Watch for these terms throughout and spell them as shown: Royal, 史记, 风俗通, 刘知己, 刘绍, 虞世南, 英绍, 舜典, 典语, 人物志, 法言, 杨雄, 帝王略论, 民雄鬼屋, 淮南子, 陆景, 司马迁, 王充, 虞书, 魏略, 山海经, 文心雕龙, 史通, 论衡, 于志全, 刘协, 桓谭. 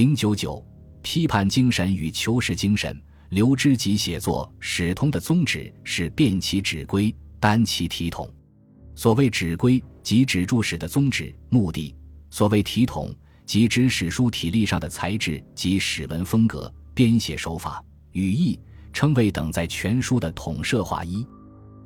099批判精神与求实精神。刘知己写作《史通》的宗旨是辨其旨归，单其体统。所谓旨归，即指著史的宗旨、目的；所谓体统，即指史书体例上的材质及史文风格、编写手法、语义、称谓等在全书的统摄划一。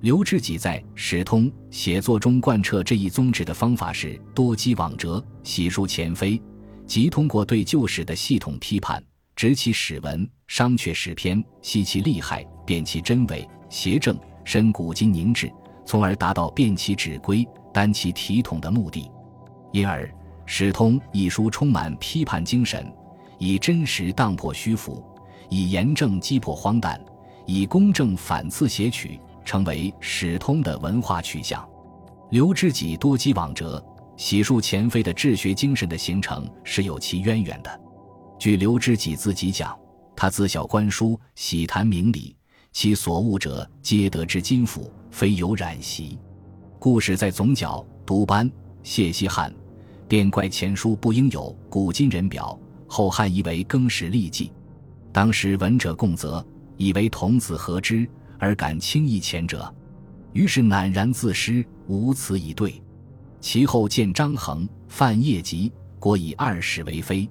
刘知己在《史通》写作中贯彻这一宗旨的方法是多机往折，洗漱前非，即通过对旧史的系统批判，执其史文，商榷史篇，析其厉害，辨其真伪邪正，深古今凝滞，从而达到辨其旨归，单其体统的目的。因而《史通》一书充满批判精神，以真实荡破虚浮，以严正击破荒诞，以公正反刺邪曲，成为《史通》的文化取向。刘知己多机往折，洗漱前非的治学精神的形成是有其渊源的。据刘知己自己讲，他自小观书，喜谈明理，其所悟者皆得之今府，非有染习。故事在总角、独班、谢希汉，便怪前书不应有古今人表，后汉宜为更始历记。当时闻者共责，以为童子何之，而敢轻易前者，于是赧然自失，无此以对。其后见张衡、范晔及，果以20为非。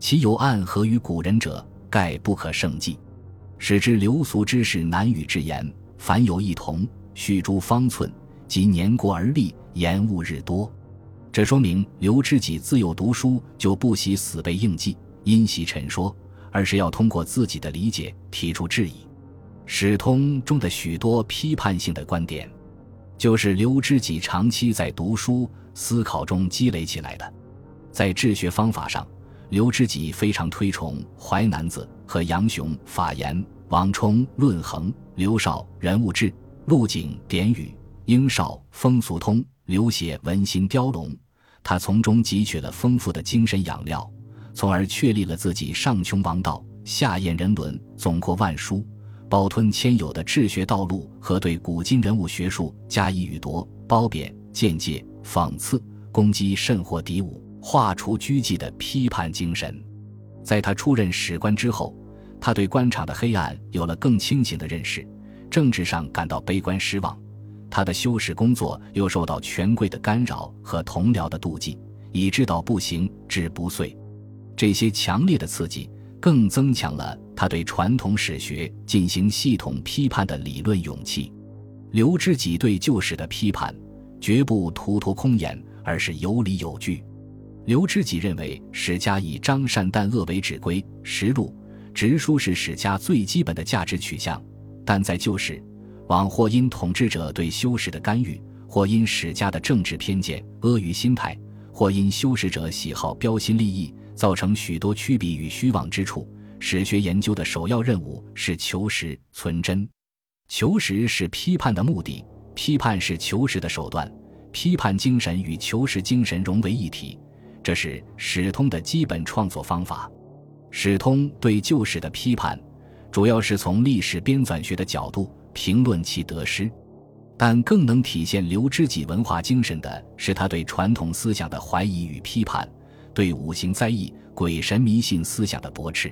其由暗合于古人者，盖不可胜计，使之流俗之事难与之言。凡有一同，续诸方寸，即年过而立，言物日多。这说明刘知己自幼读书就不喜死背硬记、因袭陈说，而是要通过自己的理解提出质疑。《史通》中的许多批判性的观点，就是刘知己长期在读书思考中积累起来的。在治学方法上，刘知己非常推崇淮南子和杨雄、法言、王充、论衡、刘绍、人物志、陆景、典语、英绍、风俗通、刘协、文心雕龙。他从中汲取了丰富的精神养料，从而确立了自己上穷王道、下验人伦、总括万书、饱吞千有的治学道路，和对古今人物学术加以予夺、褒贬、见解、讽刺、攻击，甚或敌伍，化除拘忌的批判精神。在他出任史官之后，他对官场的黑暗有了更清醒的认识，政治上感到悲观失望。他的修史工作又受到权贵的干扰和同僚的妒忌，以致到不行，致不遂。这些强烈的刺激更增强了他对传统史学进行系统批判的理论勇气。刘知己对旧史的批判绝不徒托空言，而是有理有据。刘知己认为史家以彰善淡恶为旨归，实录直书是史家最基本的价值取向，但在旧史，往或因统治者对修史的干预，或因史家的政治偏见、阿谀心态，或因修史者喜好标新立异，造成许多曲笔与虚妄之处。史学研究的首要任务是求实存真。求实是批判的目的，批判是求实的手段，批判精神与求实精神融为一体，这是《史通》的基本创作方法。《史通》对旧史的批判主要是从历史编纂学的角度评论其得失，但更能体现刘知己文化精神的是他对传统思想的怀疑与批判，对五行灾异、鬼神迷信思想的驳斥。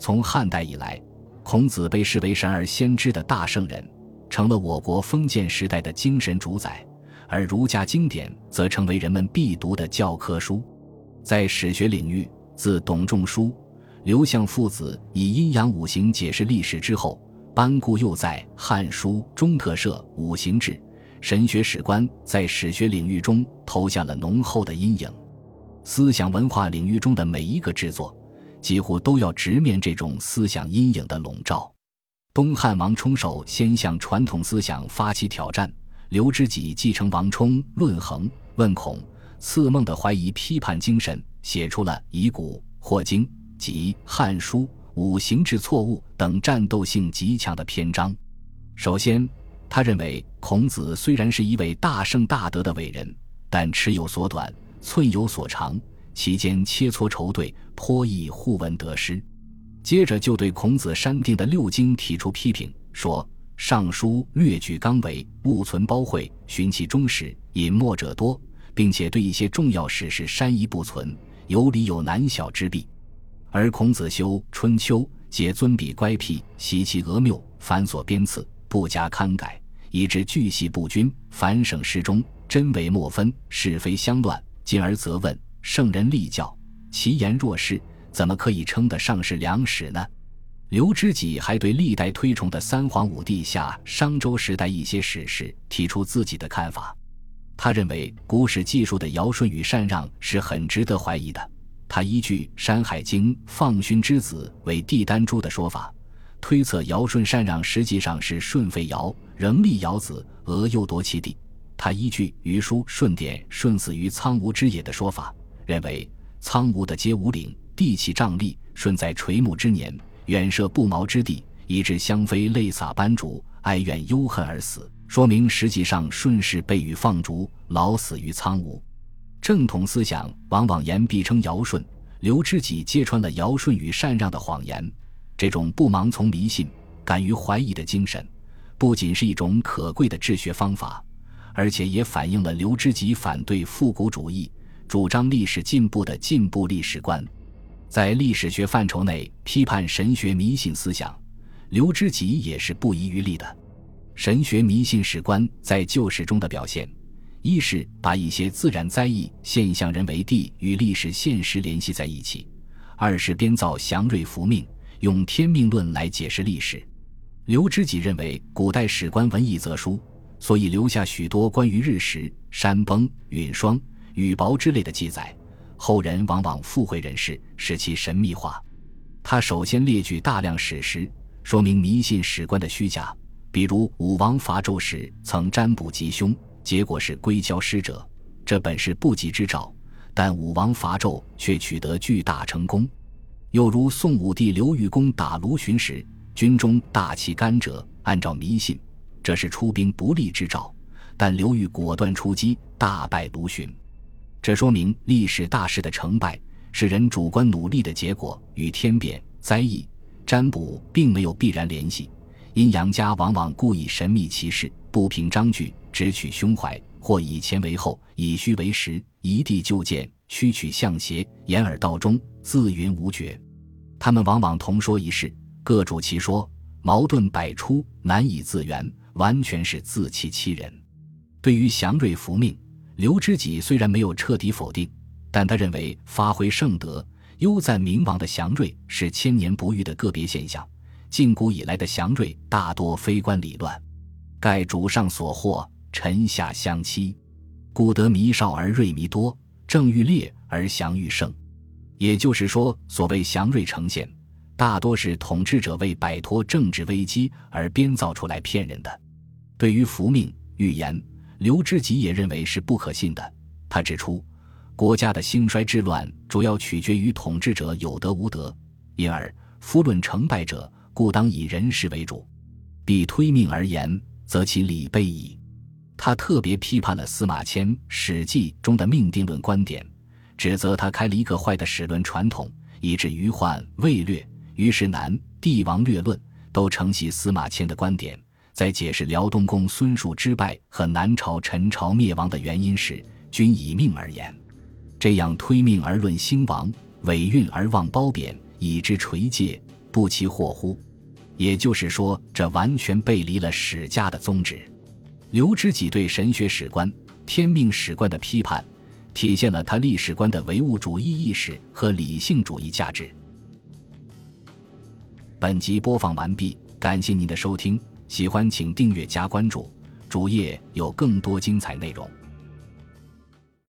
从汉代以来，孔子被视为神而先知的大圣人，成了我国封建时代的精神主宰，而儒家经典则成为人们必读的教科书。在史学领域，自董仲舒、刘向父子以阴阳五行解释历史之后，班固又在《汉书·中特设五行志》，神学史观在史学领域中投下了浓厚的阴影。思想文化领域中的每一个制作，几乎都要直面这种思想阴影的笼罩。东汉王充首先向传统思想发起挑战，刘知己继承王充、论衡、问孔、刺孟的怀疑批判精神，写出了《以古惑今》及《汉书》《五行志》错误等战斗性极强的篇章。首先，他认为孔子虽然是一位大圣大德的伟人，但尺有所短，寸有所长，其间切磋仇对，颇易互闻得失。接着就对孔子删定的六经提出批评，说《尚书》略举纲维，勿存褒讳，循其忠实，隐没者多，并且对一些重要史事删遗不存，有理有难晓之弊。而孔子修《春秋》皆尊彼乖僻，习其讹谬，繁琐编次，不加勘改，以致巨细不均，繁省失中，真伪莫分，是非相乱，进而责问圣人立教，其言若是，怎么可以称得上是良史呢？刘知己还对历代推崇的三皇五帝下商周时代一些史事提出自己的看法。他认为古史记述的尧舜与禅让是很值得怀疑的。他依据《山海经》放勋之子为帝丹朱的说法，推测尧舜禅让实际上是舜废尧，仍立尧子，俄又夺其帝。他依据《虞书·舜典》舜死于苍梧之野的说法，认为苍梧的皆无岭，地气瘴疠，舜在垂暮之年，远涉不毛之地，以致香妃泪洒斑竹，哀怨忧恨而死，说明实际上舜是被雨放逐，老死于苍梧。正统思想往往言必称尧舜，刘知己揭穿了尧舜与禅让的谎言。这种不盲从迷信、敢于怀疑的精神，不仅是一种可贵的治学方法，而且也反映了刘知己反对复古主义、主张历史进步的进步历史观。在历史学范畴内批判神学迷信思想，刘知己也是不遗余力的。神学迷信史观在旧史中的表现，一是把一些自然灾异现象人为地与历史现实联系在一起；二是编造祥瑞福命，用天命论来解释历史。刘知己认为古代史官文艺则书，所以留下许多关于日食、山崩、陨霜、雨雹之类的记载，后人往往附会人事，使其神秘化。他首先列举大量史实，说明迷信史观的虚假，比如武王伐纣时曾占卜吉凶，结果是归交失者，这本是不吉之兆，但武王伐纣却取得巨大成功。又如宋武帝刘裕攻打卢循时，军中大气干者，按照迷信，这是出兵不利之兆，但刘裕果断出击，大败卢循。这说明历史大势的成败是人主观努力的结果，与天变、灾异、占卜并没有必然联系。阴阳家往往故意神秘其事，不凭章据，只取胸怀，或以前为后，以虚为实，一地就见，曲曲向邪，掩耳盗钟，自云无觉。他们往往同说一事，各主其说，矛盾百出，难以自圆，完全是自欺欺人。对于祥瑞福命，刘知己虽然没有彻底否定，但他认为发挥圣德、优赞明王的祥瑞是千年不遇的个别现象，近古以来的祥瑞大多非关理乱，盖主上所获，臣下相欺，故得弥少而瑞弥多，正愈烈而祥愈盛。也就是说，所谓祥瑞呈现，大多是统治者为摆脱政治危机而编造出来骗人的。对于福命预言，刘知己也认为是不可信的。他指出，国家的兴衰治乱主要取决于统治者有德无德，因而夫论成败者，故当以人事为主，必推命而言，则其理悖矣。他特别批判了司马迁《史记》中的命定论观点，指责他开了一个坏的史论传统，以致虞桓、魏略、虞世南、帝王略论都承袭司马迁的观点。在解释辽东公孙述之败和南朝陈朝灭亡的原因时，均以命而言，这样推命而论兴亡，违运而忘褒贬，以之垂戒，不其祸乎？也就是说，这完全背离了史家的宗旨。刘知己对神学史观、天命史观的批判，体现了他历史观的唯物主义意识和理性主义价值。本集播放完毕，感谢您的收听，喜欢请订阅加关注，主页有更多精彩内容。